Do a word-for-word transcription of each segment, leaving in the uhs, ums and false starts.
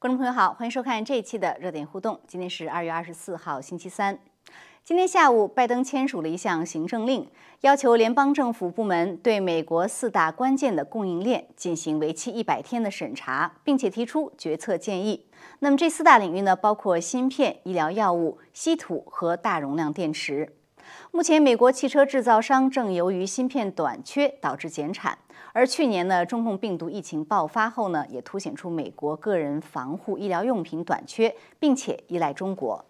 观众朋友好，欢迎收看这一期的热点互动。今天是二月二十四号，星期三。今天下午，拜登签署了一项行政令，要求联邦政府部门对美国四大关键的供应链进行为期一百天的审查，并且提出决策建议。那么这四大领域呢，包括芯片、医疗药物、稀土和大容量电池。 目前，美国汽车制造商正由于芯片短缺导致减产，而去年呢，中共病毒疫情爆发后呢，也凸显出美国个人防护医疗用品短缺，并且依赖中国。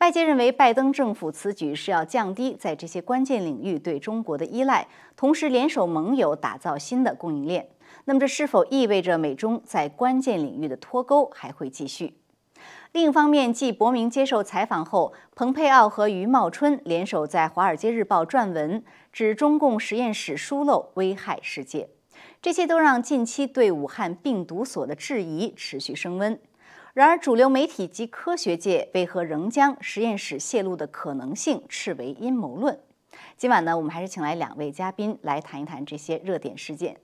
外界认为，拜登政府此举是要降低在这些关键领域对中国的依赖，同时联手盟友打造新的供应链。那么，这是否意味着美中在关键领域的脱钩还会继续？ 另一方面，继伯明接受采访后，蓬佩奥和余茂春联手在《华尔街日报》撰文，指中共实验室疏漏危害世界，这些都让近期对武汉病毒所的质疑持续升温。然而，主流媒体及科学界为何仍将实验室泄露的可能性视为阴谋论？今晚呢，我们还是请来两位嘉宾来谈一谈这些热点事件。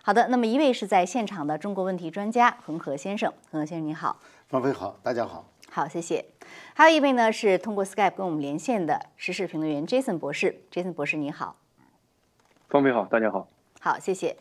好的，那么一位是在现场的中国问题专家恒河先生，恒河先生你好，方飞好，大家好，好谢谢。还有一位呢是通过 Skype 跟我们连线的时事评论员 Jason 博士 ，Jason 博士你好，方飞好，大家好，好谢谢。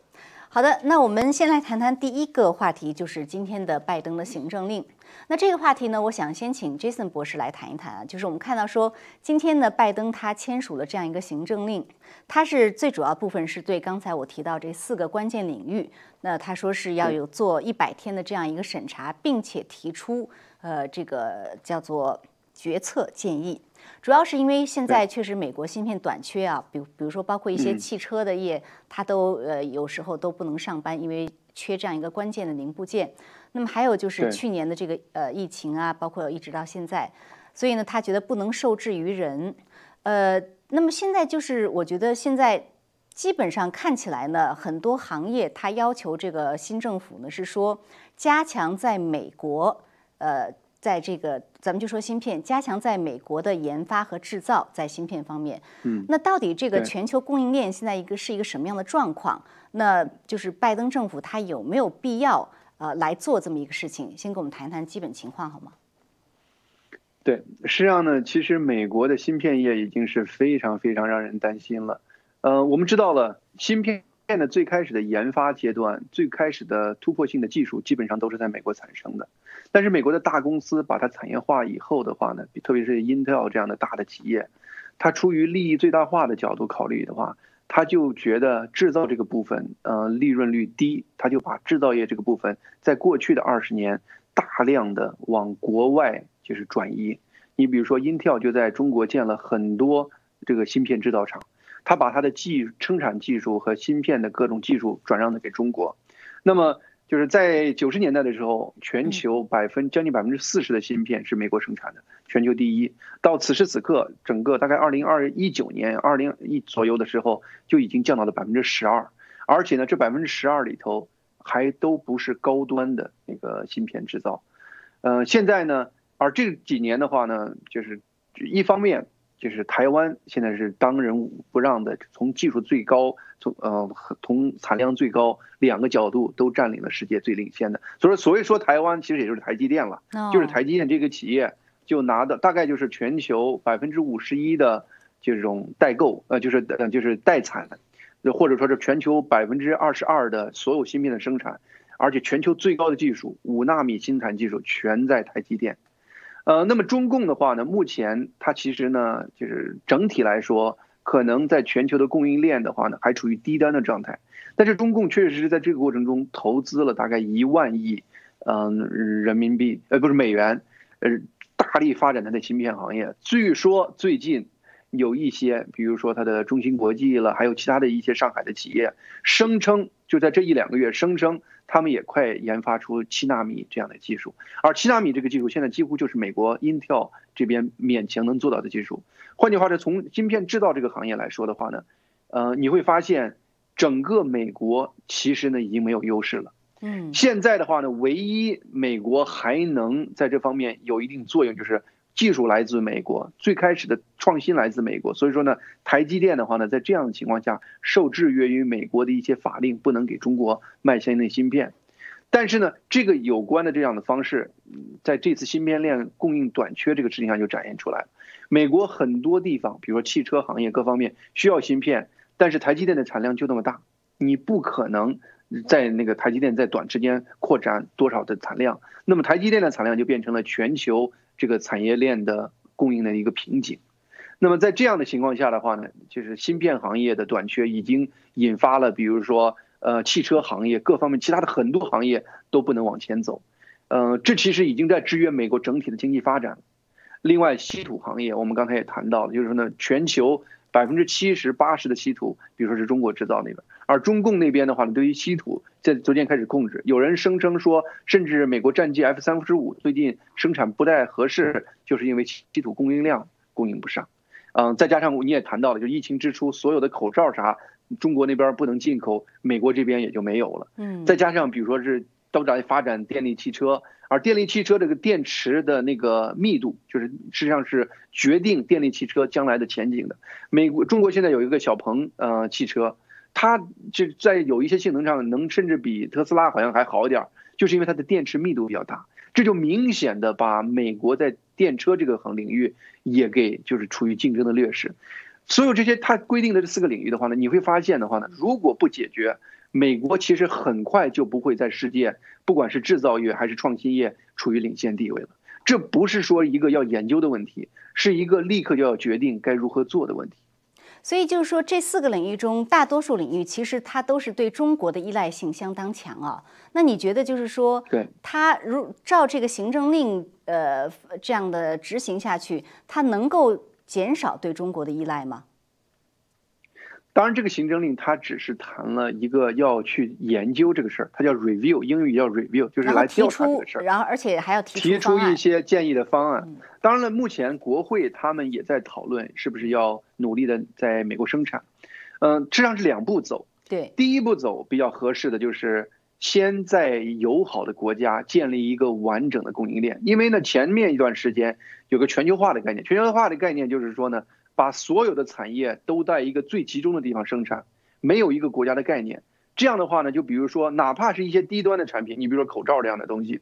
好的，那我们先来谈谈第一个话题，就是今天的拜登的行政令。那这个话题呢，我想先请 Jason 博士来谈一谈啊，就是我们看到说，今天呢，拜登他签署了这样一个行政令，它是最主要部分是对刚才我提到这四个关键领域，那他说是要有做一百天的这样一个审查，并且提出呃这个叫做决策建议。 主要是因为现在确实美国芯片短缺啊，比比如说包括一些汽车的业，它都呃有时候都不能上班，因为缺这样一个关键的零部件。那么还有就是去年的这个呃疫情啊，包括一直到现在，所以呢，他觉得不能受制于人。呃，那么现在就是我觉得现在基本上看起来呢，很多行业它要求这个新政府呢是说加强在美国呃。 在这个，咱们就说芯片，加强在美国的研发和制造，在芯片方面，嗯，那到底这个全球供应链现在一个是一个什么样的状况？那就是拜登政府他有没有必要呃来做这么一个事情？先跟我们谈谈基本情况好吗？对，实际上呢，其实美国的芯片业已经是非常非常让人担心了。呃，我们知道了，芯片的最开始的研发阶段，最开始的突破性的技术基本上都是在美国产生的。 但是美国的大公司把它产业化以后的话呢，特别是 Intel 这样的大的企业，它出于利益最大化的角度考虑的话，它就觉得制造这个部分，呃，利润率低，它就把制造业这个部分在过去的二十年大量的往国外就是转移。你比如说 Intel 就在中国建了很多这个芯片制造厂，它把它的技生产技术和芯片的各种技术转让的给中国，那么。 就是在九十年代的时候，全球百分将近百分之四十的芯片是美国生产的，全球第一。到此时此刻，整个大概二零二一九年、二零一左右的时候，就已经降到了百分之十二。而且呢，这百分之十二里头还都不是高端的那个芯片制造。呃，现在呢，而这几年的话呢，就是一方面就是台湾现在是当仁不让的，从技术最高。 从呃，从产量最高两个角度都占领了世界最领先的，所以所以说台湾其实也就是台积电了，就是台积电这个企业就拿到大概就是全球百分之五十一的这种代购，呃，就是呃就是代产，或者说是全球百分之二十二的所有芯片的生产，而且全球最高的技术五纳米新产技术全在台积电，呃，那么中共的话呢，目前它其实呢就是整体来说。 可能在全球的供应链的话呢，还处于低端的状态。但是中共确实是在这个过程中投资了大概一万亿，嗯，人民币，呃，不是美元，呃，大力发展它的芯片行业。据说最近有一些，比如说它的中芯国际了，还有其他的一些上海的企业，声称就在这一两个月，声称他们也快研发出七纳米这样的技术。而七纳米这个技术现在几乎就是美国 Intel 这边勉强能做到的技术。 换句话说，从芯片制造这个行业来说的话呢，呃，你会发现整个美国其实呢已经没有优势了。嗯，现在的话呢，唯一美国还能在这方面有一定作用，就是技术来自美国，最开始的创新来自美国。所以说呢，台积电的话呢，在这样的情况下受制约于美国的一些法令，不能给中国卖相应的芯片。但是呢，这个有关的这样的方式，在这次芯片链供应短缺这个事情上就展现出来了。美国很多地方，比如说汽车行业各方面需要芯片，但是台积电的产量就那么大，你不可能在那个台积电在短时间扩展多少的产量，那么台积电的产量就变成了全球这个产业链的供应的一个瓶颈。那么在这样的情况下的话呢，就是芯片行业的短缺已经引发了，比如说呃汽车行业各方面其他的很多行业都不能往前走，呃，这其实已经在制约美国整体的经济发展。另外，稀土行业我们刚才也谈到了，就是说呢，全球百分之七十八十的稀土，比如说是中国制造那边，而中共那边的话呢，对于稀土在逐渐开始控制。有人声称说，甚至美国战机 F 三十五最近生产不太合适，就是因为稀土供应量供应不上。嗯，再加上你也谈到了，就疫情之初，所有的口罩啥，中国那边不能进口，美国这边也就没有了。嗯，再加上比如说是都在发展电力汽车，而电力汽车这个电池的那个密度，就是实际上是决定电力汽车将来的前景的。美国、中国现在有一个小鹏呃汽车，它就在有一些性能上能甚至比特斯拉好像还好一点，就是因为它的电池密度比较大。这就明显的把美国在电车这个领域也给就是处于竞争的劣势。所有这些它规定的这四个领域的话呢，你会发现的话呢，如果不解决，美国其实很快就不会在世界不管是制造业还是创新业处于领先地位了。这不是说一个要研究的问题，是一个立刻就要决定该如何做的问题。所以就是说，这四个领域中，大多数领域其实它都是对中国的依赖性相当强啊。那你觉得就是说，对它如照这个行政令呃这样的执行下去，它能够减少对中国的依赖吗？当然，这个行政令它只是谈了一个要去研究这个事儿，它叫 review， 英语叫 review， 就是来调查这个事儿。然后而且还要提出提出一些建议的方案。嗯、当然了，目前国会他们也在讨论是不是要努力的在美国生产。嗯、呃，实际上是两步走。对，第一步走比较合适的就是先在友好的国家建立一个完整的供应链，因为呢前面一段时间有个全球化的概念，全球化的概念就是说呢，把所有的产业都在一个最集中的地方生产，没有一个国家的概念。这样的话呢，就比如说哪怕是一些低端的产品，你比如说口罩这样的东西，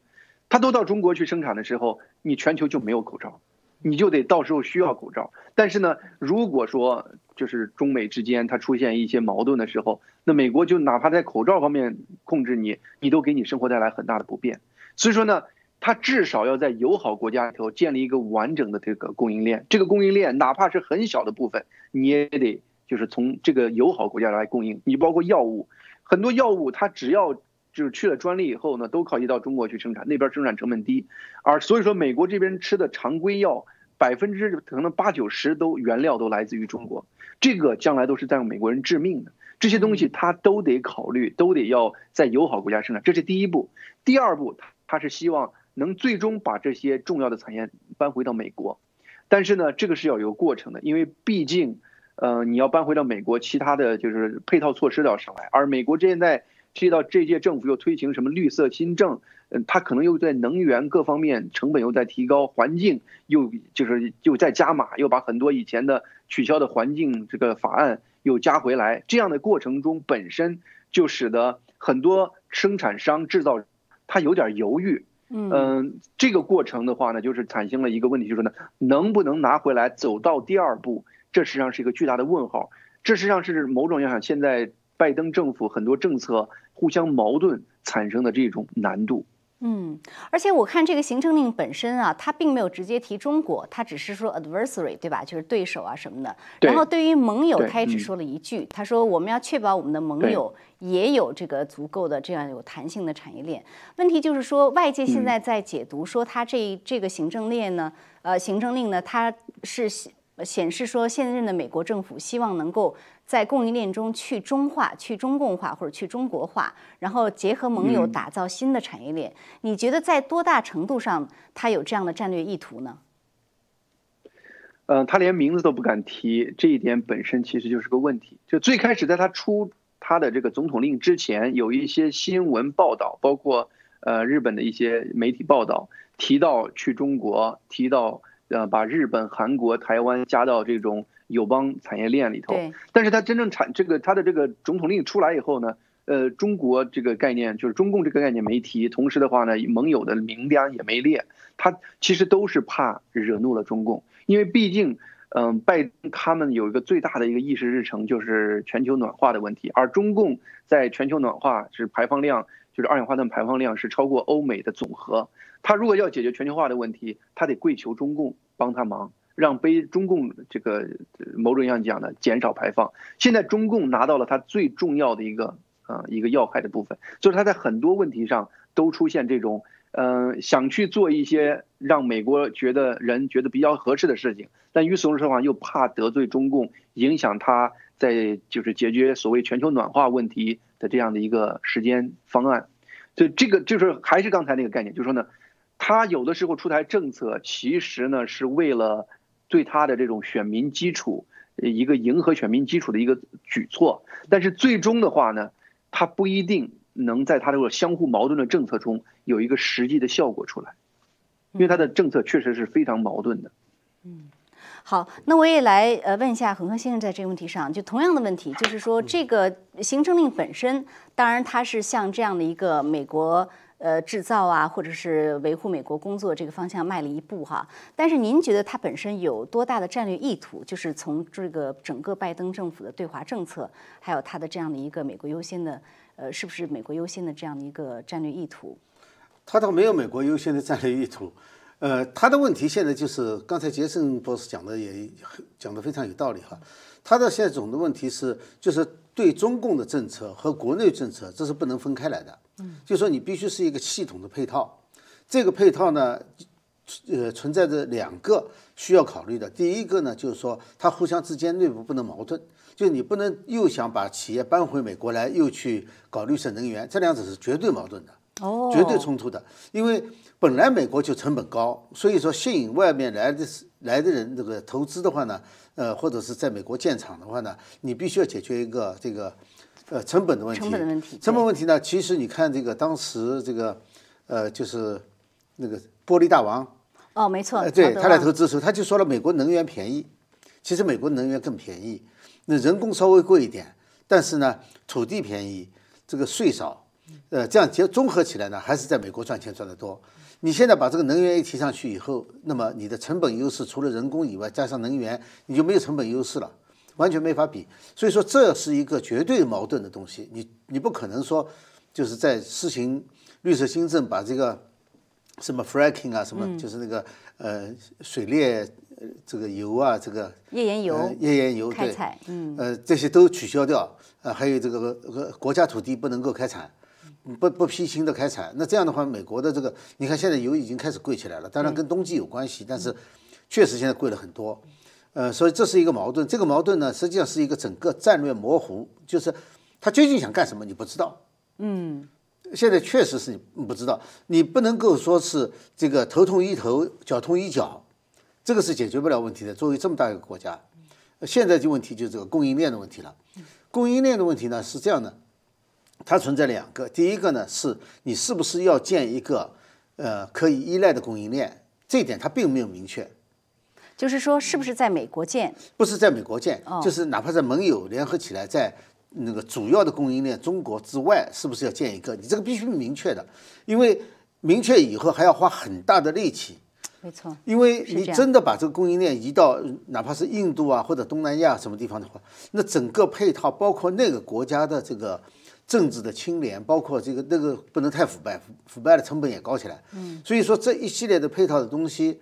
它都到中国去生产的时候，你全球就没有口罩，你就得到时候需要口罩。但是呢，如果说就是中美之间它出现一些矛盾的时候，那美国就哪怕在口罩方面控制你，你都给你生活带来很大的不便。所以说呢，它至少要在友好国家里头建立一个完整的这个供应链，这个供应链哪怕是很小的部分，你也得就是从这个友好国家来供应。你包括药物，很多药物它只要就是去了专利以后呢，都考虑到中国去生产，那边生产成本低，而所以说美国这边吃的常规药百分之可能八九十都原料都来自于中国，这个将来都是在美国人致命的。这些东西它都得考虑，都得要在友好国家生产，这是第一步。第二步，它是希望能最终把这些重要的产业搬回到美国，但是呢，这个是要有过程的，因为毕竟，呃，你要搬回到美国，其他的就是配套措施都要上来。而美国现在这到这届政府又推行什么绿色新政，嗯，它可能又在能源各方面成本又在提高，环境又就是又在加码，又把很多以前的取消的环境这个法案又加回来。这样的过程中本身就使得很多生产商、制造他有点犹豫。嗯，这个过程的话呢，就是产生了一个问题，就是呢，能不能拿回来走到第二步，这实际上是一个巨大的问号。这实际上是某种意义上现在拜登政府很多政策互相矛盾产生的这种难度。嗯，而且我看这个行政令本身啊，它并没有直接提中国，它只是说 adversary， 对吧？就是对手啊什么的。然后对于盟友，他也只说了一句，他说我们要确保我们的盟友也有这个足够的这样有弹性的产业链。问题就是说，外界现在在解读说，他这这个行政令呢，呃，行政令呢，它是显示说现任的美国政府希望能够在供应链中去中化、去中共化或者去中国化，然后结合盟友打造新的产业链。嗯、你觉得在多大程度上他有这样的战略意图呢？呃，他连名字都不敢提，这一点本身其实就是个问题。就最开始在他出他的这个总统令之前，有一些新闻报道，包括呃日本的一些媒体报道，提到去中国，提到呃把日本、韩国、台湾加到这种友邦产业链里头，但是他真正产这个他的这个总统令出来以后呢，呃，中国这个概念就是中共这个概念没提，同时的话呢，盟友的名单也没列，他其实都是怕惹怒了中共，因为毕竟，嗯、呃，拜登他们有一个最大的一个议事日程就是全球暖化的问题，而中共在全球暖化是排放量，就是二氧化碳排放量是超过欧美的总和，他如果要解决全球化的问题，他得跪求中共帮他忙。 让被中共这个某种样讲呢，减少排放。现在中共拿到了它最重要的一个呃一个要害的部分，就是它在很多问题上都出现这种呃想去做一些让美国觉得人觉得比较合适的事情，但与此同时的话又怕得罪中共，影响它在就是解决所谓全球暖化问题的这样的一个时间方案。所以这个就是还是刚才那个概念，就是说呢，它有的时候出台政策，其实呢是为了。 对他的这种选民基础，一个迎合选民基础的一个举措，但是最终的话呢，他不一定能在他这个相互矛盾的政策中有一个实际的效果出来，因为他的政策确实是非常矛盾的。嗯，好，那我也来呃问一下恒河先生，在这个问题上，就同样的问题，就是说这个行政令本身，当然它是像这样的一个美国。 呃，制造啊，或者是维护美国工作这个方向迈了一步哈。但是您觉得它本身有多大的战略意图？就是从这个整个拜登政府的对华政策，还有它的这样的一个美国优先的，呃，是不是美国优先的这样的一个战略意图？它倒没有美国优先的战略意图。呃，它的问题现在就是刚才杰森博士讲的也讲得非常有道理哈。它的现在总的问题是就是。 对中共的政策和国内政策，这是不能分开来的。嗯，就说你必须是一个系统的配套。这个配套呢，呃，存在着两个需要考虑的。第一个呢，就是说它互相之间内部不能矛盾，就你不能又想把企业搬回美国来，又去搞绿色能源，这两者是绝对矛盾的，哦，绝对冲突的。因为本来美国就成本高，所以说吸引外面来的来的人这个投资的话呢。 呃，或者是在美国建厂的话呢，你必须要解决一个这个，呃，成本的问题。成本的问题。成本问题呢，其实你看这个当时这个，呃，就是那个玻璃大王。哦，没错。呃、对他来投资的时候，他就说了，美国能源便宜，其实美国能源更便宜，那人工稍微贵一点，但是呢，土地便宜，这个税少，呃，这样结综合起来呢，还是在美国赚钱赚得多。 你现在把这个能源一提上去以后，那么你的成本优势除了人工以外，加上能源，你就没有成本优势了，完全没法比。所以说这是一个绝对矛盾的东西，你你不可能说就是在实行绿色新政，把这个什么 fracking 啊，什么就是那个呃水裂这个油啊，这个页岩油、呃、页岩油开采，嗯，呃这些都取消掉，呃还有这个、呃、国家土地不能够开采。 不不批新的开采，那这样的话，美国的这个，你看现在油已经开始贵起来了，当然跟冬季有关系，但是确实现在贵了很多，呃，所以这是一个矛盾。这个矛盾呢，实际上是一个整个战略模糊，就是他究竟想干什么，你不知道。嗯，现在确实是你不知道，你不能够说是这个头痛医头，脚痛医脚，这个是解决不了问题的。作为这么大一个国家，现在就问题就是这个供应链的问题了。供应链的问题呢是这样的。 它存在两个，第一个呢是你是不是要建一个，呃，可以依赖的供应链，这一点它并没有明确，就是说是不是在美国建？不是在美国建，哦、就是哪怕在盟友联合起来，在那个主要的供应链中国之外，是不是要建一个？你这个必须明确的，因为明确以后还要花很大的力气。没错，因为你真的把这个供应链移到哪怕是印度啊或者东南亚什么地方的话，那整个配套包括那个国家的这个。 政治的清廉，包括这个那个不能太腐败，腐败的成本也高起来。嗯，所以说这一系列的配套的东西，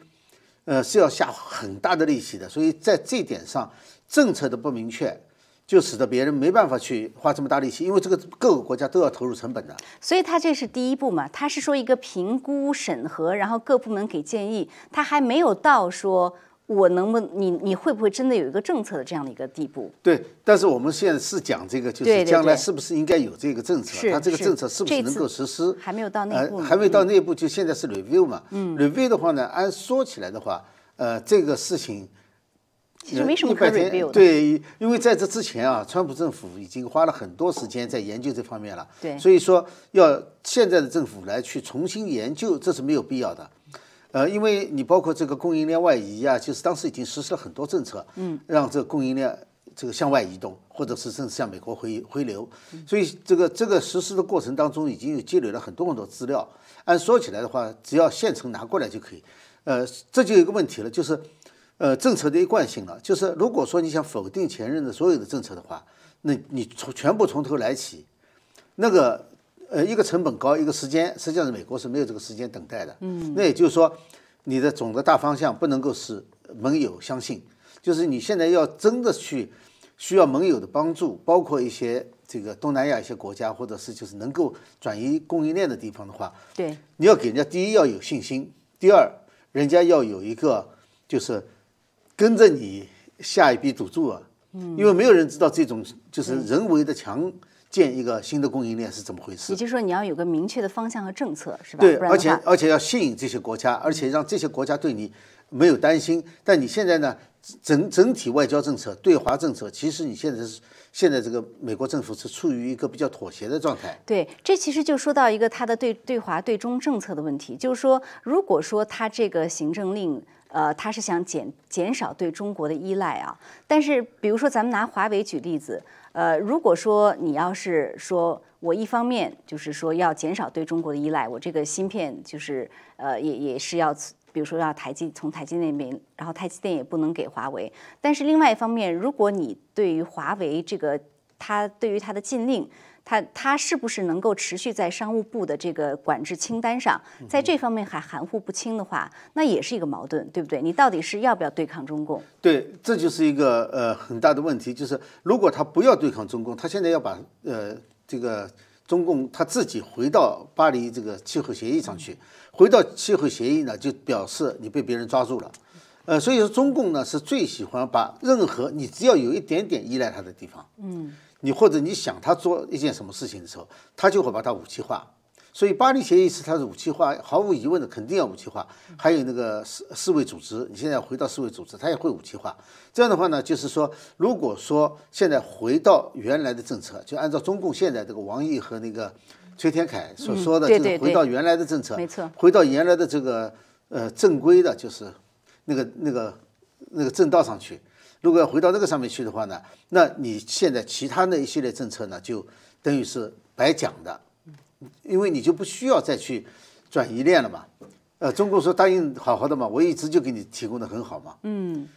呃，是要下很大的力气的。所以在这一点上，政策的不明确，就使得别人没办法去花这么大力气，因为这个各个国家都要投入成本的。所以它这是第一步嘛，它是说一个评估审核，然后各部门给建议，它还没有到说。 我能不能你你会不会真的有一个政策的这样的一个地步？对，但是我们现在是讲这个，就是将来是不是应该有这个政策？它这个政策是不是能够实施？还没有到内部、呃，还没有到内部，就现在是 review 嘛。嗯 ，review 的话呢，按说起来的话，呃，这个事情其实没什么可 review 的。对，因为在这之前啊，川普政府已经花了很多时间在研究这方面了。对，所以说要现在的政府来去重新研究，这是没有必要的。 呃，因为你包括这个供应链外移啊，就是当时已经实施了很多政策，嗯，让这个供应链这个向外移动，或者是甚至向美国回回流。所以这个这个实施的过程当中，已经有积累了很多很多资料。按说起来的话，只要现成拿过来就可以。呃，这就有一个问题了，就是呃政策的一贯性了。就是如果说你想否定前任的所有的政策的话，那你从全部从头来起，那个。 呃，一个成本高，一个时间，实际上是美国是没有这个时间等待的。嗯，那也就是说，你的总的大方向不能够是盟友相信，就是你现在要真的去需要盟友的帮助，包括一些这个东南亚一些国家，或者是就是能够转移供应链的地方的话，对，你要给人家第一要有信心，第二人家要有一个就是跟着你下一笔赌注啊，嗯，因为没有人知道这种就是人为的强。嗯 建一个新的供应链是怎么回事？也就是说，你要有个明确的方向和政策，是吧？对，而且而且要吸引这些国家，而且让这些国家对你没有担心。但你现在呢，整整体外交政策、对华政策，其实你现在是现在这个美国政府是处于一个比较妥协的状态。对，这其实就说到一个他的对对华对中政策的问题，就是说，如果说他这个行政令。 呃，他是想减减少对中国的依赖啊，但是比如说咱们拿华为举例子，呃，如果说你要是说我一方面就是说要减少对中国的依赖，我这个芯片就是呃也也是要，比如说要台积从台积那边，然后台积电也不能给华为，但是另外一方面，如果你对于华为这个它对于它的禁令。 它它是不是能够持续在商务部的这个管制清单上，在这方面还含糊不清的话，那也是一个矛盾，对不对？你到底是要不要对抗中共？对，这就是一个呃很大的问题，就是如果他不要对抗中共，他现在要把呃这个中共他自己回到巴黎这个气候协议上去，回到气候协议呢，就表示你被别人抓住了，呃，所以说中共呢是最喜欢把任何你只要有一点点依赖他的地方，嗯。 你或者你想他做一件什么事情的时候，他就会把它武器化。所以巴黎协议是它是武器化，毫无疑问的肯定要武器化。还有那个世世卫组织，你现在回到世卫组织，它也会武器化。这样的话呢，就是说，如果说现在回到原来的政策，就按照中共现在这个王毅和那个崔天凯所说的，就是回到原来的政策，没错，回到原来的这个呃正规的，就是那个那个那个正道上去。 如果要回到那个上面去的话呢，那你现在其他的一系列政策呢，就等于是白讲的，因为你就不需要再去转移链了嘛。呃，中共说答应好好的嘛，我一直就给你提供的很好嘛。嗯，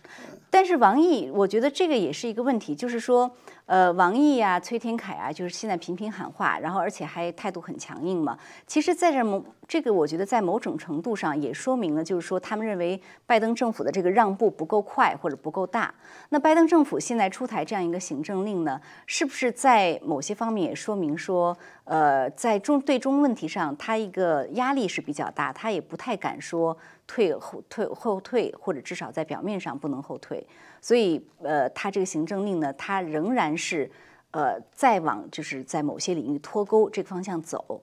但是王毅，我觉得这个也是一个问题，就是说，呃，王毅啊，崔天凯啊，就是现在频频喊话，然后而且还态度很强硬嘛。其实，在这某这个，我觉得在某种程度上也说明了，就是说他们认为拜登政府的这个让步不够快或者不够大。那拜登政府现在出台这样一个行政令呢，是不是在某些方面也说明说，呃，在中对中问题上，他一个压力是比较大，他也不太。 敢说退后退后退，或者至少在表面上不能后退，所以呃，他这个行政令呢，他仍然是呃再往就是在某些领域脱钩这个方向走。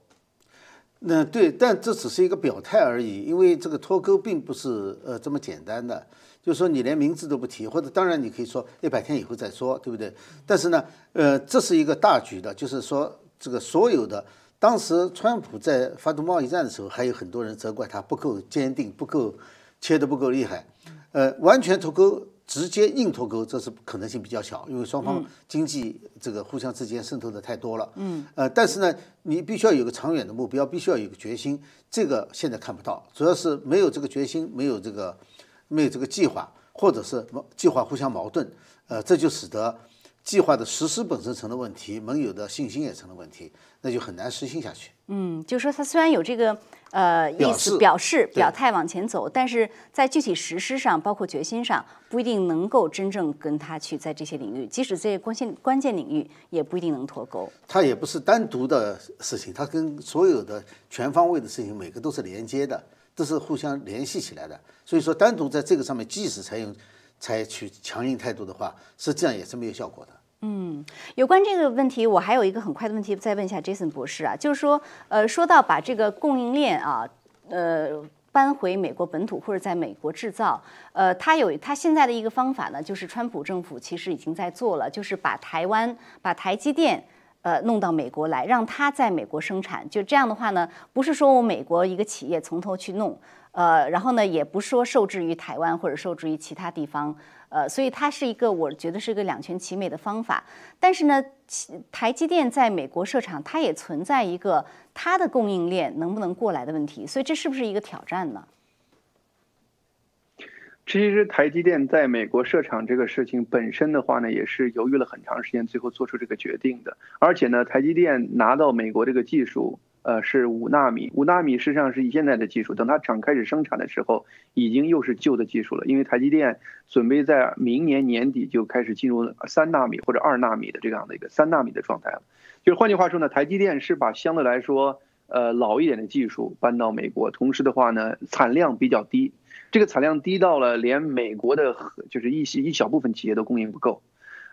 那对，但这只是一个表态而已，因为这个脱钩并不是呃这么简单的，就是说你连名字都不提，或者当然你可以说一百天以后再说，对不对？但是呢，呃，这是一个大局的，就是说这个所有的。 当时川普在发动贸易战的时候，还有很多人责怪他不够坚定，不够切得不够厉害。呃，完全脱钩、直接硬脱钩，这是可能性比较小，因为双方经济这个互相之间渗透的太多了。嗯。呃，但是呢，你必须要有个长远的目标，必须要有个决心。这个现在看不到，主要是没有这个决心，没有这个没有这个计划，或者是计划互相矛盾。呃，这就使得。 计划的实施本身成了问题，盟友的信心也成了问题，那就很难实行下去。嗯，就是说他虽然有这个呃意思表示表态往前走，但是在具体实施上，包括决心上，不一定能够真正跟他去在这些领域，即使这些关键关键领域，也不一定能脱钩。它也不是单独的事情，它跟所有的全方位的事情，每个都是连接的，都是互相联系起来的。所以说，单独在这个上面，即使采用。 采取强硬态度的话，实际上也是没有效果的。嗯，有关这个问题，我还有一个很快的问题，再问一下 Jason 博士啊，就是说，呃，说到把这个供应链啊，呃，搬回美国本土或者在美国制造，呃，他有他现在的一个方法呢，就是川普政府其实已经在做了，就是把台湾、把台积电。呃，弄到美国来，让它在美国生产。就这样的话呢，不是说我美国一个企业从头去弄，呃，然后呢，也不说受制于台湾或者受制于其他地方，呃，所以它是一个我觉得是一个两全其美的方法。但是呢，台积电在美国设厂，它也存在一个它的供应链能不能过来的问题，所以这是不是一个挑战呢？其实台积电在美国设厂这个事情本身的话呢，也是犹豫了很长时间，最后做出这个决定的。而且呢，台积电拿到美国这个技术，呃，是五纳米。五纳米事实上是以现在的技术，等它厂开始生产的时候，已经又是旧的技术了。因为台积电准备在明年年底就开始进入三纳米或者二纳米的这样的一个三纳米的状态了。就是换句话说呢，台积电是把相对来说，呃，老一点的技术搬到美国，同时的话呢，产量比较低。这个产量低到了连美国的就是一些一小部分企业都供应不够，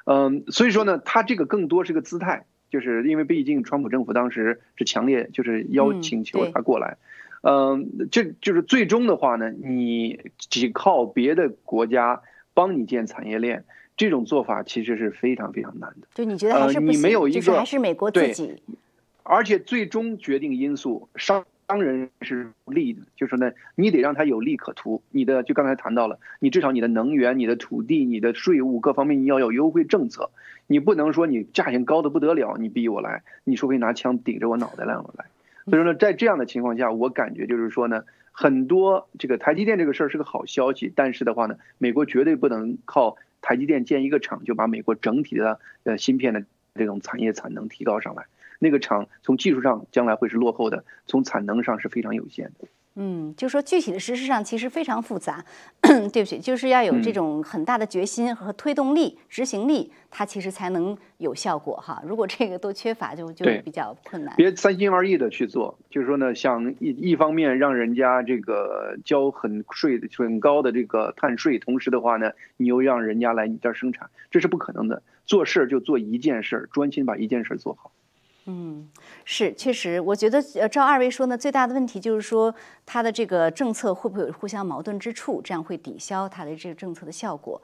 嗯，所以说呢，它这个更多是个姿态，就是因为毕竟川普政府当时是强烈就是邀请求他过来，嗯，这就是最终的话呢，你只靠别的国家帮你建产业链，这种做法其实是非常非常难的。就你觉得还是不行，就是还是美国自己，而且最终决定因素商。当然是利的，就是呢，你得让它有利可图。你的就刚才谈到了，你至少你的能源、你的土地、你的税务各方面，你要有优惠政策。你不能说你价钱高的不得了，你逼我来，你说不定拿枪顶着我脑袋让我来。所以说呢，在这样的情况下，我感觉就是说呢，很多这个台积电这个事儿是个好消息，但是的话呢，美国绝对不能靠台积电建一个厂就把美国整体的呃芯片的这种产业产能提高上来。那个厂从技术上将来会是落后的，从产能上是非常有限的。嗯，就说具体的实施上其实非常复杂，对不起，就是要有这种很大的决心和推动力、嗯、执行力，它其实才能有效果哈。如果这个都缺乏就，就就比较困难。别三心二意的去做，就是说呢，想一一方面让人家这个交很税很高的这个碳税，同时的话呢，你又让人家来你这儿生产，这是不可能的。做事就做一件事，专心把一件事做好。嗯，是，确实，我觉得呃，照二位说呢，最大的问题就是说，它的这个政策会不会有互相矛盾之处，这样会抵消它的这个政策的效果。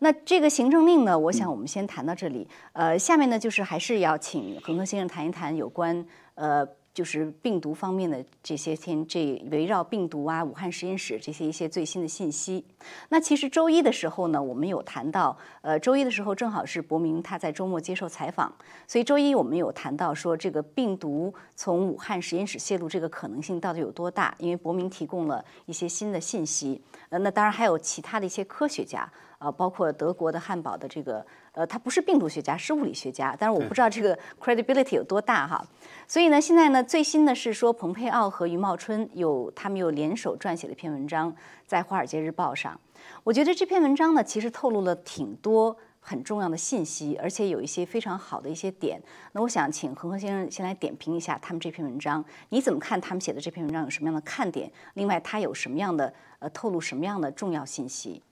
那这个行政令呢，我想我们先谈到这里。呃，下面呢，就是还是要请恒科先生谈一谈有关呃，就是病毒方面的这些天这围绕病毒啊、武汉实验室这些一些最新的信息。那其实周一的时候呢，我们有谈到，呃，周一的时候正好是伯明他在周末接受采访，所以周一我们有谈到说这个病毒从武汉实验室泄露这个可能性到底有多大，因为伯明提供了一些新的信息。呃，那当然还有其他的一些科学家。啊，包括德国的汉堡的这个，呃，他不是病毒学家，是物理学家，但是我不知道这个 credibility 有多大哈。所以呢，现在呢，最新的是说，蓬佩奥和余茂春有他们有联手撰写了一篇文章，在《华尔街日报》上。我觉得这篇文章呢，其实透露了挺多很重要的信息，而且有一些非常好的一些点。那我想请恒科先生先来点评一下他们这篇文章，你怎么看他们写的这篇文章有什么样的看点？另外，它有什么样的呃透露什么样的重要信息？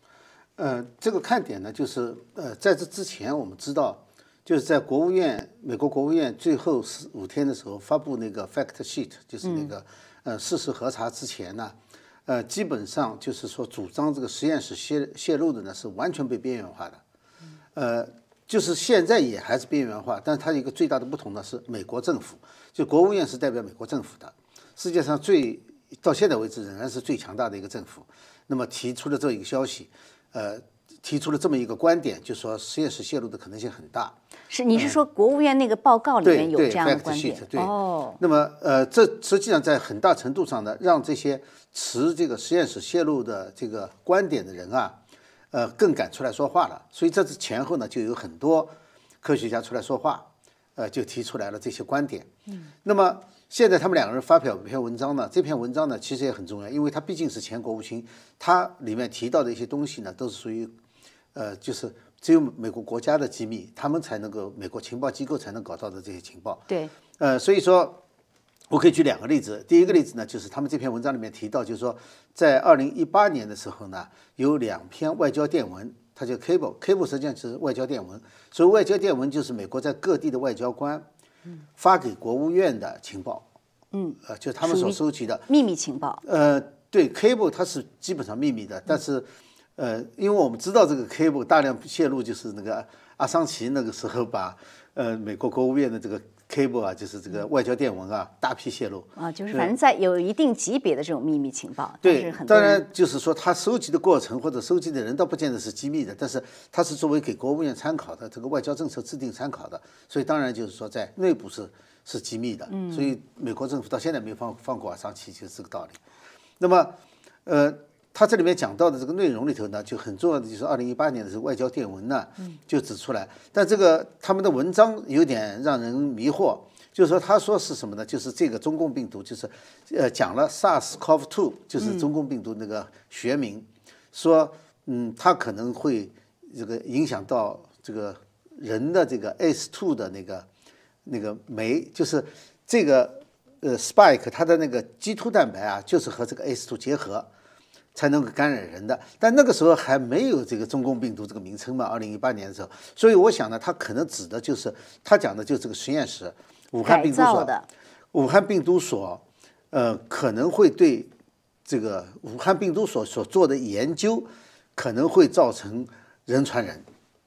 呃，这个看点呢，就是呃，在这之前我们知道，就是在国务院美国国务院最后十五天的时候发布那个 fact sheet， 就是那个呃事实核查之前呢，呃，基本上就是说主张这个实验室泄泄露的呢是完全被边缘化的，呃，就是现在也还是边缘化，但它有一个最大的不同呢是美国政府，就国务院是代表美国政府的，世界上最到现在为止仍然是最强大的一个政府，那么提出了这一个消息。呃，提出了这么一个观点，就说实验室泄露的可能性很大。是，你是说国务院那个报告里面有这样的观点？对，哦。那么，呃，这实际上在很大程度上呢，让这些持这个实验室泄露的这个观点的人啊，呃，更敢出来说话了。所以这次前后呢，就有很多科学家出来说话，呃，就提出来了这些观点。嗯。那么现在他们两个人发表一篇文章呢，这篇文章呢其实也很重要，因为它毕竟是前国务卿，它里面提到的一些东西呢都是属于，呃，就是只有美国国家的机密，他们才能够美国情报机构才能搞到的这些情报。对，呃，所以说我可以举两个例子。第一个例子呢，就是他们这篇文章里面提到，就是说在二零一八年的时候呢，有两篇外交电文，它叫 cable，cable cable 实际上就是外交电文，所以外交电文就是美国在各地的外交官。发给国务院的情报，嗯，呃，就是他们所收集的秘密情报。呃，对 ，cable 它是基本上秘密的，但是，呃，因为我们知道这个 cable 大量泄露，就是那个阿桑奇那个时候把，呃，美国国务院的这个 cable 啊，就是这个外交电文啊，大批泄露啊，就是反正在有一定级别的这种秘密情报，对，当然就是说他收集的过程或者收集的人倒不见得是机密的，但是他是作为给国务院参考的这个外交政策制定参考的，所以当然就是说在内部是是机密的，所以美国政府到现在没放放过啊，上期就是这个道理。那么，呃。 他这里面讲到的这个内容里头呢，就很重要的就是二零一八年的这个外交电文呢，就指出来。但这个他们的文章有点让人迷惑，就是说他说是什么呢？就是这个中共病毒，就是呃讲了 SARS-CoV 二， 就是中共病毒那个学名，说嗯它可能会这个影响到这个人的这个 S 二 的那个那个酶，就是这个呃 spike 它的那个棘突蛋白啊，就是和这个 S 二 结合。 才能够感染人的，但那个时候还没有这个中共病毒这个名称嘛，二零一八年的时候，所以我想呢，他可能指的就是他讲的就是这个实验室，武汉病毒所，武汉病毒所，呃，可能会对这个武汉病毒所所做的研究，可能会造成人传人，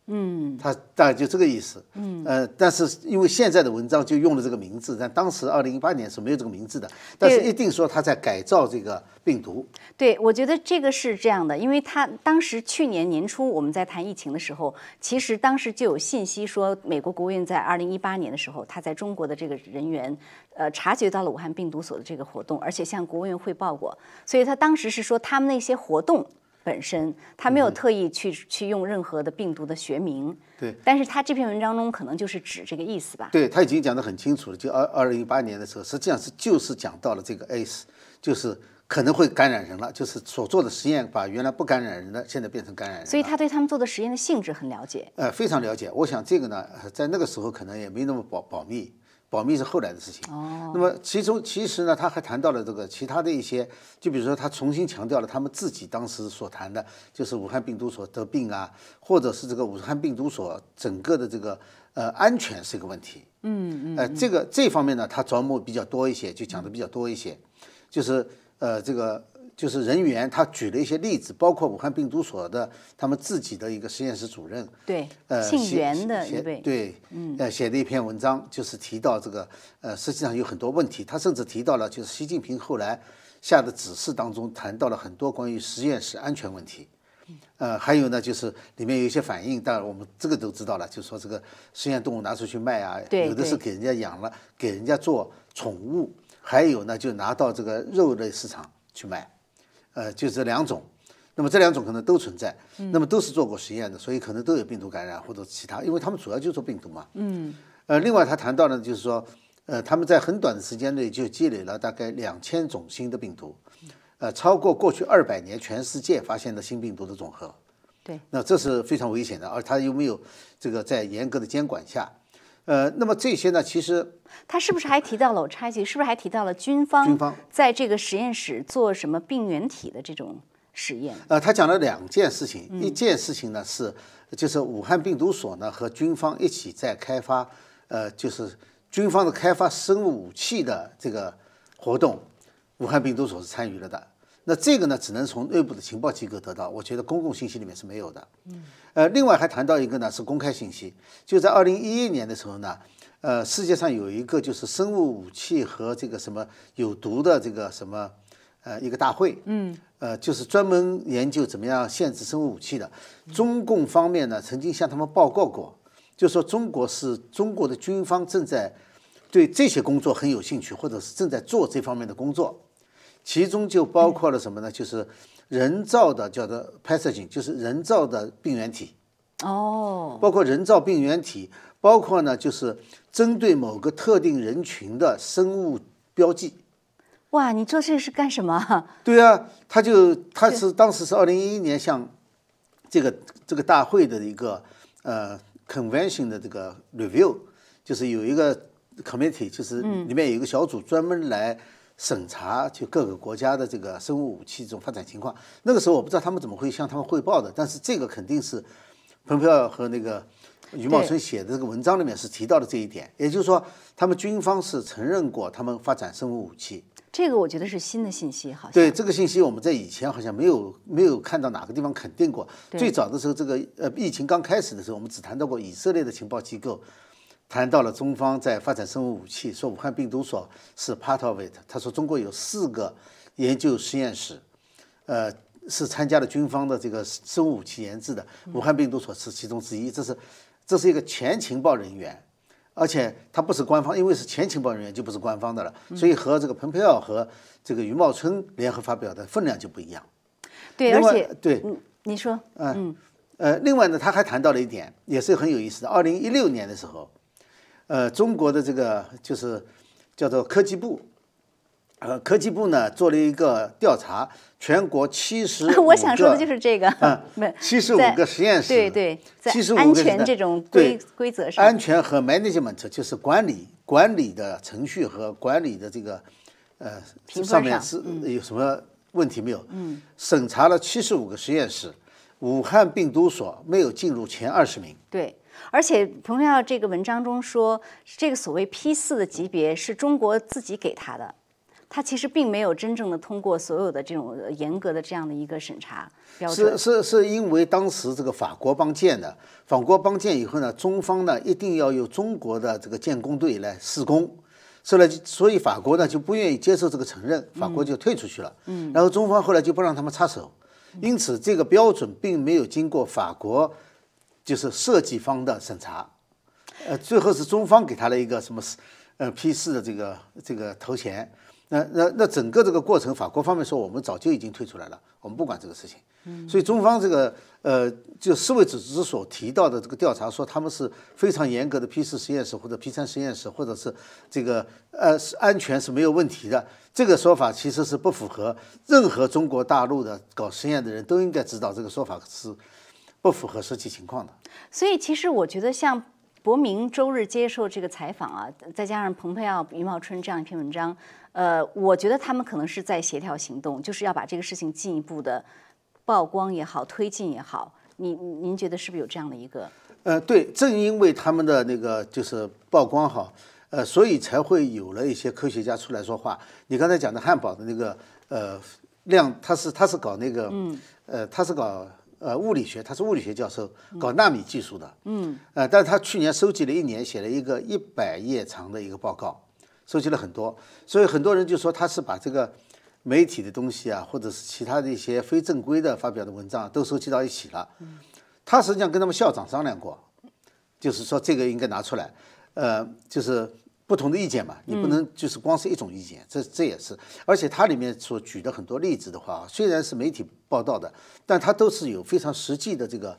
嗯，他大概就这个意思，嗯，呃，但是因为现在的文章就用了这个名字，但当时二零一八年是没有这个名字的，但是一定说他在改造这个。 病毒，对，我觉得这个是这样的，因为他当时去年年初我们在谈疫情的时候，其实当时就有信息说，美国国务院在二零一八年的时候，他在中国的这个人员，呃，察觉到了武汉病毒所的这个活动，而且向国务院汇报过，所以他当时是说他们那些活动本身，他没有特意去、嗯、去用任何的病毒的学名，对，但是他这篇文章中可能就是指这个意思吧？对，他已经讲得很清楚了，就二二零一八年的时候，实际上是就是讲到了这个 S， 就是。 可能会感染人了，就是所做的实验把原来不感染人的，现在变成感染人。所以他对他们做的实验的性质很了解。呃，非常了解。我想这个呢，在那个时候可能也没那么保保密，保密是后来的事情。哦。那么其中其实呢，他还谈到了这个其他的一些，就比如说他重新强调了他们自己当时所谈的，就是武汉病毒所得病啊，或者是这个武汉病毒所整个的这个呃安全是一个问题。嗯嗯。呃，这个这方面呢，他琢磨比较多一些，就讲的比较多一些，就是。 呃，这个就是人员，他举了一些例子，包括武汉病毒所的他们自己的一个实验室主任，对，呃，姓袁的一位，对，嗯，呃，写的一篇文章，就是提到这个，呃，实际上有很多问题，他甚至提到了，就是习近平后来下的指示当中谈到了很多关于实验室安全问题，呃，还有呢，就是里面有一些反应，当然我们这个都知道了，就说这个实验动物拿出去卖啊，有的是给人家养了，给人家做宠物。 还有呢，就拿到这个肉类市场去卖，呃，就这两种。那么这两种可能都存在，那么都是做过实验的，所以可能都有病毒感染或者其他，因为他们主要就做病毒嘛。嗯。呃，另外他谈到呢，就是说，呃，他们在很短的时间内就积累了大概两千种新的病毒，呃，超过过去二百年全世界发现的新病毒的总和。对。那这是非常危险的，而他又没有这个在严格的监管下。 呃，那么这些呢，其实他是不是还提到了？我插一句，是不是还提到了军方？军方在这个实验室做什么病原体的这种实验？呃，他讲了两件事情，一件事情呢是，就是武汉病毒所呢和军方一起在开发，呃，就是军方的开发生物武器的这个活动，武汉病毒所是参与了的。那这个呢，只能从内部的情报机构得到，我觉得公共信息里面是没有的。嗯。 呃，另外还谈到一个呢，是公开信息。就在二零一一年的时候呢，呃，世界上有一个就是生物武器和这个什么有毒的这个什么，呃，一个大会，嗯，呃，就是专门研究怎么样限制生物武器的。中共方面呢，曾经向他们报告过，就说中国是中国的军方正在对这些工作很有兴趣，或者是正在做这方面的工作，其中就包括了什么呢？就是。 人造的叫做 pathogen， 就是人造的病原体，哦，包括人造病原体，包括呢就是针对某个特定人群的生物标记。哇，你做这个是干什么？对啊，他就他是当时是二零一一年向这个这个大会的一个呃 convention 的这个 review， 就是有一个 committee， 就是里面有一个小组专门来。 审查就各个国家的这个生物武器这种发展情况，那个时候我不知道他们怎么会向他们汇报的，但是这个肯定是彭佩奥和那个余茂春写的这个文章里面是提到的这一点，也就是说，他们军方是承认过他们发展生物武器。这个我觉得是新的信息，好像对这个信息我们在以前好像没有没有看到哪个地方肯定过。最早的时候，这个呃疫情刚开始的时候，我们只谈到过以色列的情报机构。谈到了中方在发展生物武器，说武汉病毒所是 part of it。他说中国有四个研究实验室，呃，是参加了军方的这个生物武器研制的，武汉病毒所是其中之一。这是这是一个前情报人员，而且他不是官方，因为是前情报人员就不是官方的了，所以和这个蓬佩奥和这个余茂春联合发表的分量就不一样。对，而且对，你说，嗯，呃，另外呢，他还谈到了一点，也是很有意思的。二零一六年的时候。 呃，中国的这个就是叫做科技部，呃，科技部呢做了一个调查，全国七十五个，我想说的就是这个，啊，七十五个实验室，对对，在安全这种规规则上，安全和 management 就是管理管理的程序和管理的这个呃上面是有什么问题没有？嗯，审查了七十五个实验室，武汉病毒所没有进入前二十名，对。 而且彭佩奥这个文章中说，这个所谓 P 四 的级别是中国自己给他的，他其实并没有真正的通过所有的这种严格的这样的一个审查标准。是是是因为当时这个法国帮建的，法国帮建以后呢，中方呢一定要由中国的这个建工队来施工，所以所以法国呢就不愿意接受这个承认，法国就退出去了。嗯，然后中方后来就不让他们插手，因此这个标准并没有经过法国。 就是设计方的审查，呃，最后是中方给他了一个什么，呃 P 四 的这个这个头衔。那那那整个这个过程，法国方面说我们早就已经退出来了，我们不管这个事情。嗯，所以中方这个呃，就世卫组织所提到的这个调查说，他们是非常严格的 P 四 实验室或者 P 三 实验室，或者是这个呃安全是没有问题的。这个说法其实是不符合任何中国大陆的搞实验的人都应该知道，这个说法是。 不符合实际情况的，所以其实我觉得，像博明周日接受这个采访啊，再加上蓬佩奥、余茂春这样一篇文章，呃，我觉得他们可能是在协调行动，就是要把这个事情进一步的曝光也好，推进也好。您您觉得是不是有这样的一个？呃，对，正因为他们的那个就是曝光好，呃，所以才会有了一些科学家出来说话。你刚才讲的汉堡的那个呃量，他是他是搞那个，嗯，呃，他是搞。 呃，物理学，他是物理学教授，搞纳米技术的。嗯，呃，但是他去年收集了一年，写了一个一百页长的一个报告，收集了很多，所以很多人就说他是把这个媒体的东西啊，或者是其他的一些非正规的发表的文章、啊、都收集到一起了。嗯，他实际上跟他们校长商量过，就是说这个应该拿出来，呃，就是不同的意见嘛，你不能就是光是一种意见，嗯、这这也是，而且它里面所举的很多例子的话，虽然是媒体。 报道的，但它都是有非常实际的这个，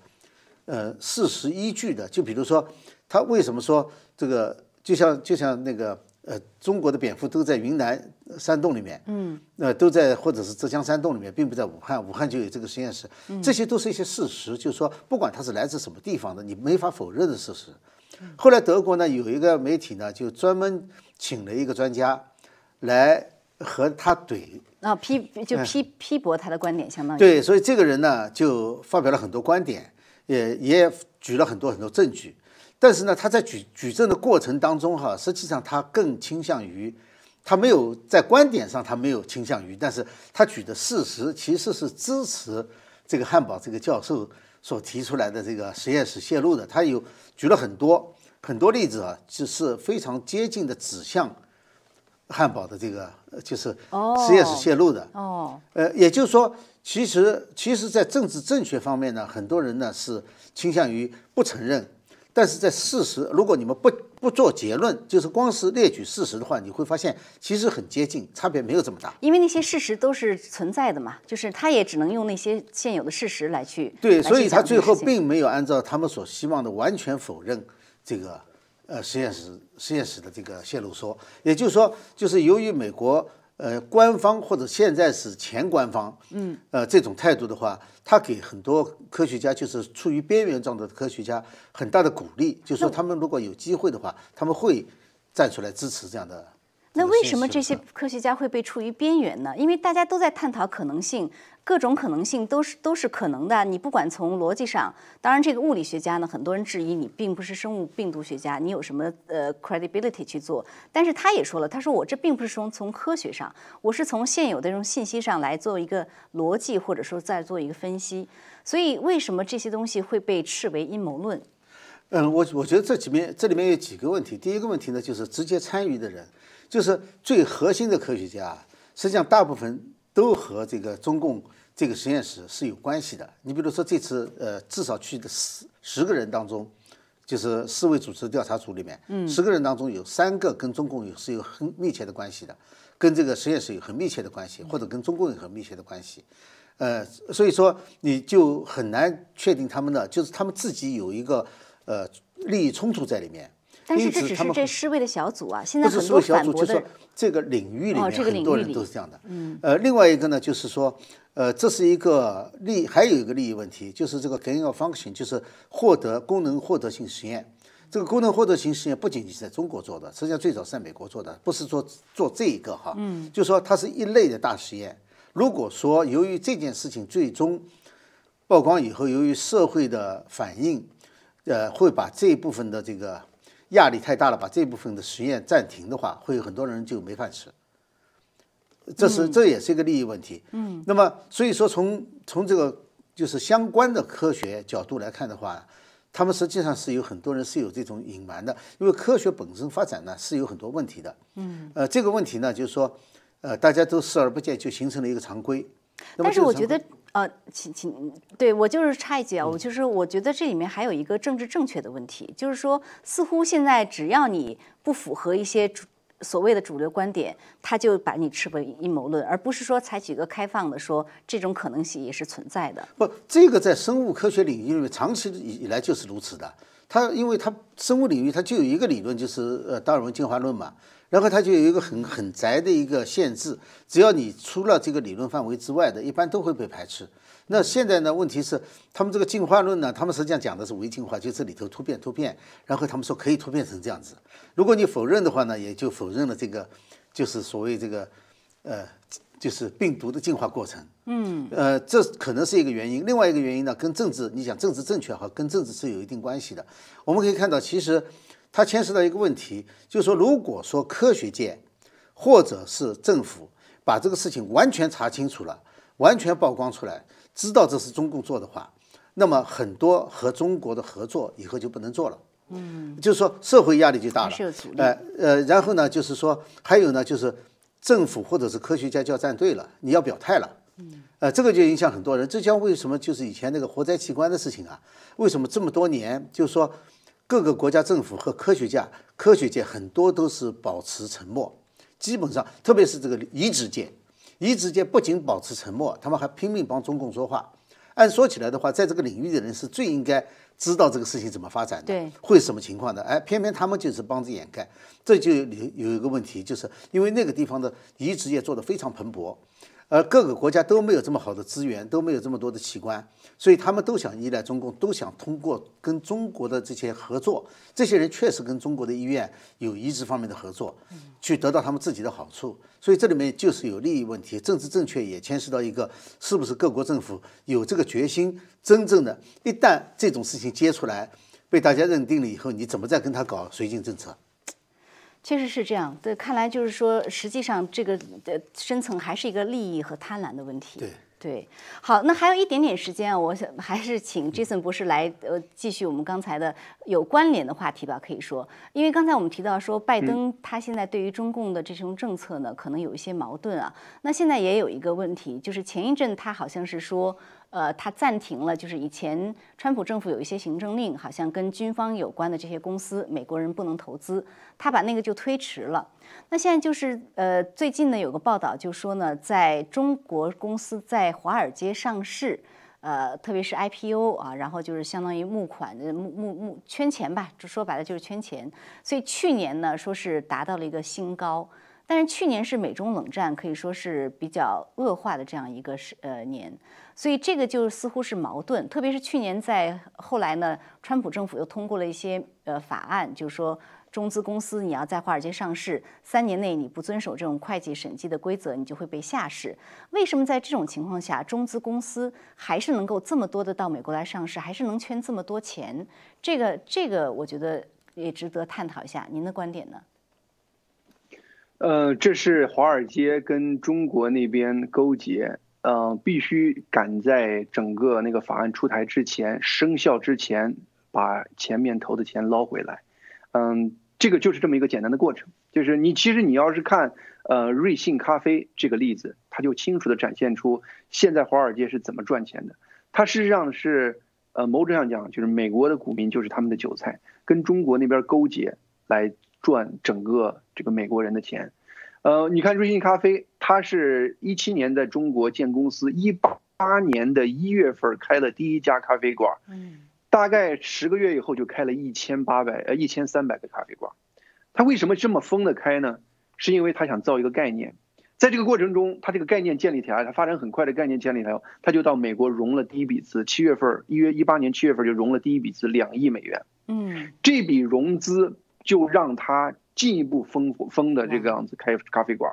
呃，事实依据的。就比如说，他为什么说这个，就像就像那个，呃，中国的蝙蝠都在云南山洞里面，嗯，呃，都在或者是浙江山洞里面，并不在武汉，武汉就有这个实验室，这些都是一些事实，就是说，不管它是来自什么地方的，你没法否认的事实。后来德国呢，有一个媒体呢，就专门请了一个专家来和他怼。 啊、哦，批就批批驳他的观点，相当于对，所以这个人呢，就发表了很多观点，也也举了很多很多证据。但是呢，他在举举证的过程当中，哈，实际上他更倾向于，他没有在观点上他没有倾向于，但是他举的事实其实是支持这个汉堡这个教授所提出来的这个实验室泄露的。他有举了很多很多例子啊，就是非常接近的指向。 汉堡的这个就是实验室泄露的哦，呃，也就是说，其实其实，在政治正确方面呢，很多人呢是倾向于不承认，但是在事实，如果你们不不做结论，就是光是列举事实的话，你会发现其实很接近，差别没有这么大。因为那些事实都是存在的嘛，就是他也只能用那些现有的事实来去对，所以他最后并没有按照他们所希望的完全否认这个。 呃，实验室实验室的这个泄露说，也就是说，就是由于美国呃官方或者现在是前官方，嗯，呃这种态度的话，他给很多科学家就是处于边缘状态的科学家很大的鼓励，就是说他们如果有机会的话，他们会站出来支持这样的。 那为什么这些科学家会被处于边缘呢？因为大家都在探讨可能性，各种可能性都是都是可能的。你不管从逻辑上，当然这个物理学家呢，很多人质疑你并不是生物病毒学家，你有什么呃 credibility 去做？但是他也说了，他说我这并不是从从科学上，我是从现有的这种信息上来做一个逻辑，或者说再做一个分析。所以为什么这些东西会被视为阴谋论？嗯，我我觉得这几面这里面有几个问题。第一个问题呢，就是直接参与的人，就是最核心的科学家，实际上大部分都和这个中共这个实验室是有关系的。你比如说这次呃，至少去的十十个人当中，就是世卫组织调查组里面，嗯，十个人当中有三个跟中共有是有很密切的关系的，跟这个实验室有很密切的关系，或者跟中共有很密切的关系。 呃，所以说你就很难确定他们的，就是他们自己有一个呃利益冲突在里面。但是这只是这世卫的小组啊，现在很多反驳的。就是说这个领域里面很多人都是这样的。嗯。呃，另外一个呢，就是说，呃，这是一个利，还有一个利益问题，就是这个 gain of function， 就是获得功能获得性实验。这个功能获得性实验不仅仅是在中国做的，实际上最早是在美国做的，不是做做这一个哈。嗯。就说它是一类的大实验。 如果说由于这件事情最终曝光以后，由于社会的反应，呃，会把这一部分的这个压力太大了，把这部分的实验暂停的话，会有很多人就没饭吃。这是这也是一个利益问题。嗯。那么所以说从，从从这个就是相关的科学角度来看的话，他们实际上是有很多人是有这种隐瞒的，因为科学本身发展呢是有很多问题的。嗯。呃，这个问题呢，就是说。 呃，大家都视而不见，就形成了一个常规。但是我觉得，呃，请请，对我就是插一句啊，嗯、我就是我觉得这里面还有一个政治正确的问题，就是说，似乎现在只要你不符合一些主所谓的主流观点，他就把你视为阴谋论，而不是说采取一个开放的说这种可能性也是存在的。不，这个在生物科学领域里面长期以来就是如此的。它因为它生物领域它就有一个理论，就是呃达尔文进化论嘛。 然后它就有一个很很窄的一个限制，只要你出了这个理论范围之外的，一般都会被排斥。那现在呢？问题是他们这个进化论呢，他们实际上讲的是微进化，就这里头突变突变，然后他们说可以突变成这样子。如果你否认的话呢，也就否认了这个，就是所谓这个，呃，就是病毒的进化过程。嗯，呃，这可能是一个原因。另外一个原因呢，跟政治，你讲政治正确哈，跟政治是有一定关系的。我们可以看到，其实。 它牵涉到一个问题，就是说，如果说科学界或者是政府把这个事情完全查清楚了，完全曝光出来，知道这是中共做的话，那么很多和中国的合作以后就不能做了。嗯，就是说社会压力就大了。呃呃，然后呢，就是说还有呢，就是政府或者是科学家就要站队了，你要表态了。嗯，呃，这个就影响很多人。这叫为什么就是以前那个活摘器官的事情啊？为什么这么多年就是说？ 各个国家政府和科学家、科学界很多都是保持沉默，基本上，特别是这个移植界，移植界不仅保持沉默，他们还拼命帮中共说话。按说起来的话，在这个领域的人是最应该知道这个事情怎么发展的，会什么情况的。哎，偏偏他们就是帮着掩盖，这就有有一个问题，就是因为那个地方的移植业做得非常蓬勃。 而各个国家都没有这么好的资源，都没有这么多的器官，所以他们都想依赖中共，都想通过跟中国的这些合作，这些人确实跟中国的医院有移植方面的合作，去得到他们自己的好处。所以这里面就是有利益问题，政治正确也牵涉到一个是不是各国政府有这个决心，真正的，一旦这种事情揭出来，被大家认定了以后，你怎么再跟他搞绥靖政策？ 确实是这样，对，看来就是说，实际上这个的深层还是一个利益和贪婪的问题。对对，好，那还有一点点时间啊，我想还是请 Jason 博士来呃继续我们刚才的有关联的话题吧，可以说，因为刚才我们提到说，拜登他现在对于中共的这种政策呢，可能有一些矛盾啊。那现在也有一个问题，就是前一阵他好像是说。 呃，他暂停了，就是以前川普政府有一些行政令，好像跟军方有关的这些公司，美国人不能投资，他把那个就推迟了。那现在就是呃，最近呢有个报道就说呢，在中国公司在华尔街上市，呃，特别是 I P O 啊，然后就是相当于募款、募募募圈钱吧，就说白了就是圈钱。所以去年呢，说是达到了一个新高。 但是去年是美中冷战，可以说是比较恶化的这样一个呃年，所以这个就似乎是矛盾。特别是去年在后来呢，川普政府又通过了一些呃法案，就是说中资公司你要在华尔街上市，三年内你不遵守这种会计审计的规则，你就会被下市。为什么在这种情况下，中资公司还是能够这么多的到美国来上市，还是能圈这么多钱？这个这个，我觉得也值得探讨一下。您的观点呢？ 呃，这是华尔街跟中国那边勾结，呃，必须赶在整个那个法案出台之前、生效之前把前面投的钱捞回来。嗯，这个就是这么一个简单的过程。就是你其实你要是看呃瑞幸咖啡这个例子，它就清楚地展现出现在华尔街是怎么赚钱的。它事实上是呃某种上讲，就是美国的股民就是他们的韭菜，跟中国那边勾结来赚整个这个美国人的钱。呃，你看瑞幸咖啡，它是一七年在中国建公司，一八年的一月份开了第一家咖啡馆，嗯，大概十个月以后就开了一千八百呃一千三百个咖啡馆。它为什么这么疯的开呢？是因为它想造一个概念，在这个过程中，它这个概念建立起来，它发展很快的概念建立起来，它就到美国融了第一笔资，七月份一月一八年七月份就融了第一笔资两亿美元，嗯，这笔融资就让它进一步疯疯的这个样子开咖啡馆，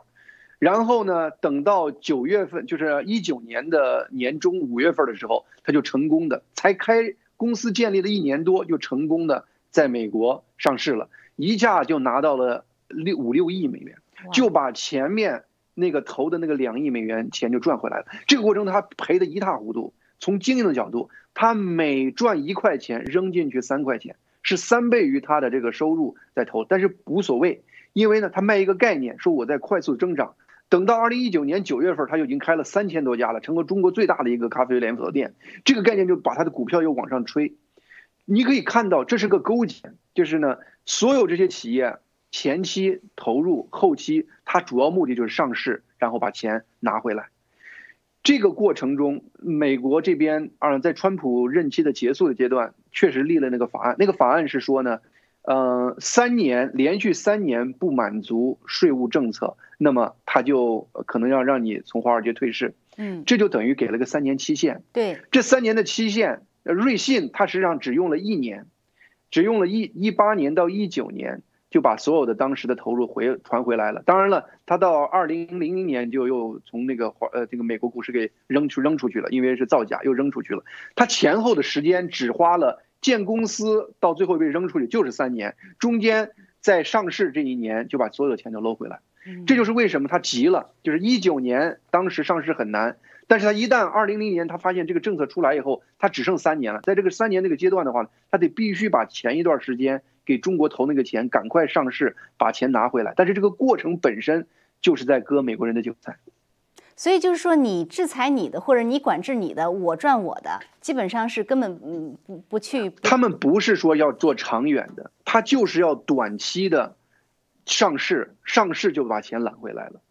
然后呢，等到九月份，就是一九年的年中五月份的时候，他就成功的才开公司建立了一年多，就成功的在美国上市了，一下就拿到了六五六亿美元，就把前面那个投的那个两亿美元钱就赚回来了。这个过程他赔得一塌糊涂，从经营的角度，他每赚一块钱扔进去三块钱。是三倍于他的这个收入在投，但是无所谓，因为呢，他卖一个概念，说我在快速增长。等到二零一九年九月份，他就已经开了三千多家了，成为中国最大的一个咖啡连锁店。这个概念就把他的股票又往上吹。你可以看到，这是个勾结，就是呢，所有这些企业前期投入，后期它主要目的就是上市，然后把钱拿回来。这个过程中，美国这边啊，在川普任期的结束的阶段，确实立了那个法案。那个法案是说呢，呃，三年连续三年不满足税务政策，那么他就可能要让你从华尔街退市。嗯，这就等于给了个三年期限。对，这三年的期限，瑞信它实际上只用了一年，只用了一一八年到一九年。就把所有的当时的投入回传回来了。当然了，他到二零零零年就又从那个呃这个美国股市给扔出扔出去了，因为是造假又扔出去了。他前后的时间只花了建公司到最后被扔出去就是三年，中间在上市这一年就把所有的钱都搂回来。这就是为什么他急了，就是一九年当时上市很难，但是他一旦二零零零年他发现这个政策出来以后，他只剩三年了。在这个三年那个阶段的话，他得必须把前一段时间。给中国投那个钱，赶快上市，把钱拿回来。但是这个过程本身就是在割美国人的韭菜。所以就是说，你制裁你的，或者你管制你的，我赚我的，基本上是根本嗯不不去。他们不是说要做长远的，他就是要短期的上市，上市就把钱揽回来了。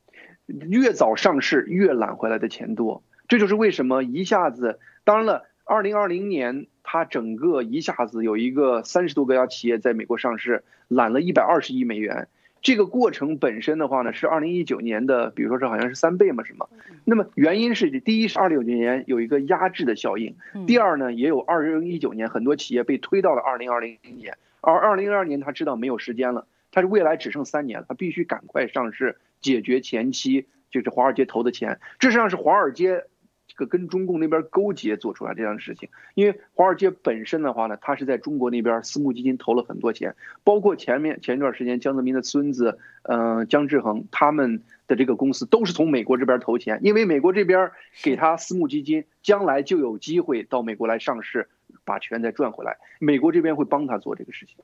越早上市，越揽回来的钱多。这就是为什么一下子，当然了，二零二零年。它整个一下子有一个三十多个家企业在美国上市，揽了一百二十亿美元。这个过程本身的话呢，是二零一九年的，比如说是好像是三倍嘛什么。那么原因是，第一是二零一九年有一个压制的效应，第二呢也有二零一九年很多企业被推到了二零二零年，而二零二二年他知道没有时间了，他是未来只剩三年了，他必须赶快上市，解决前期就是华尔街投的钱，这实际上是华尔街。这个跟中共那边勾结做出来这样的事情，因为华尔街本身的话呢，它是在中国那边私募基金投了很多钱，包括前面前一段时间江泽民的孙子，呃，江志恒他们的这个公司都是从美国这边投钱，因为美国这边给他私募基金，将来就有机会到美国来上市。把钱再赚回来，美国这边会帮他做这个事情。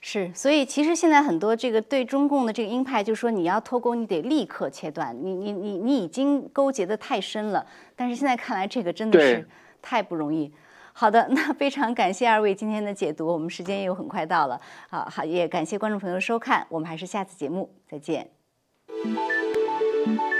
是，所以其实现在很多这个对中共的这个鹰派，就是说你要脱钩，你得立刻切断，你你你你已经勾结得太深了。但是现在看来，这个真的是太不容易。好的，那非常感谢二位今天的解读，我们时间又很快到了。好，好，也感谢观众朋友收看，我们还是下次节目再见。嗯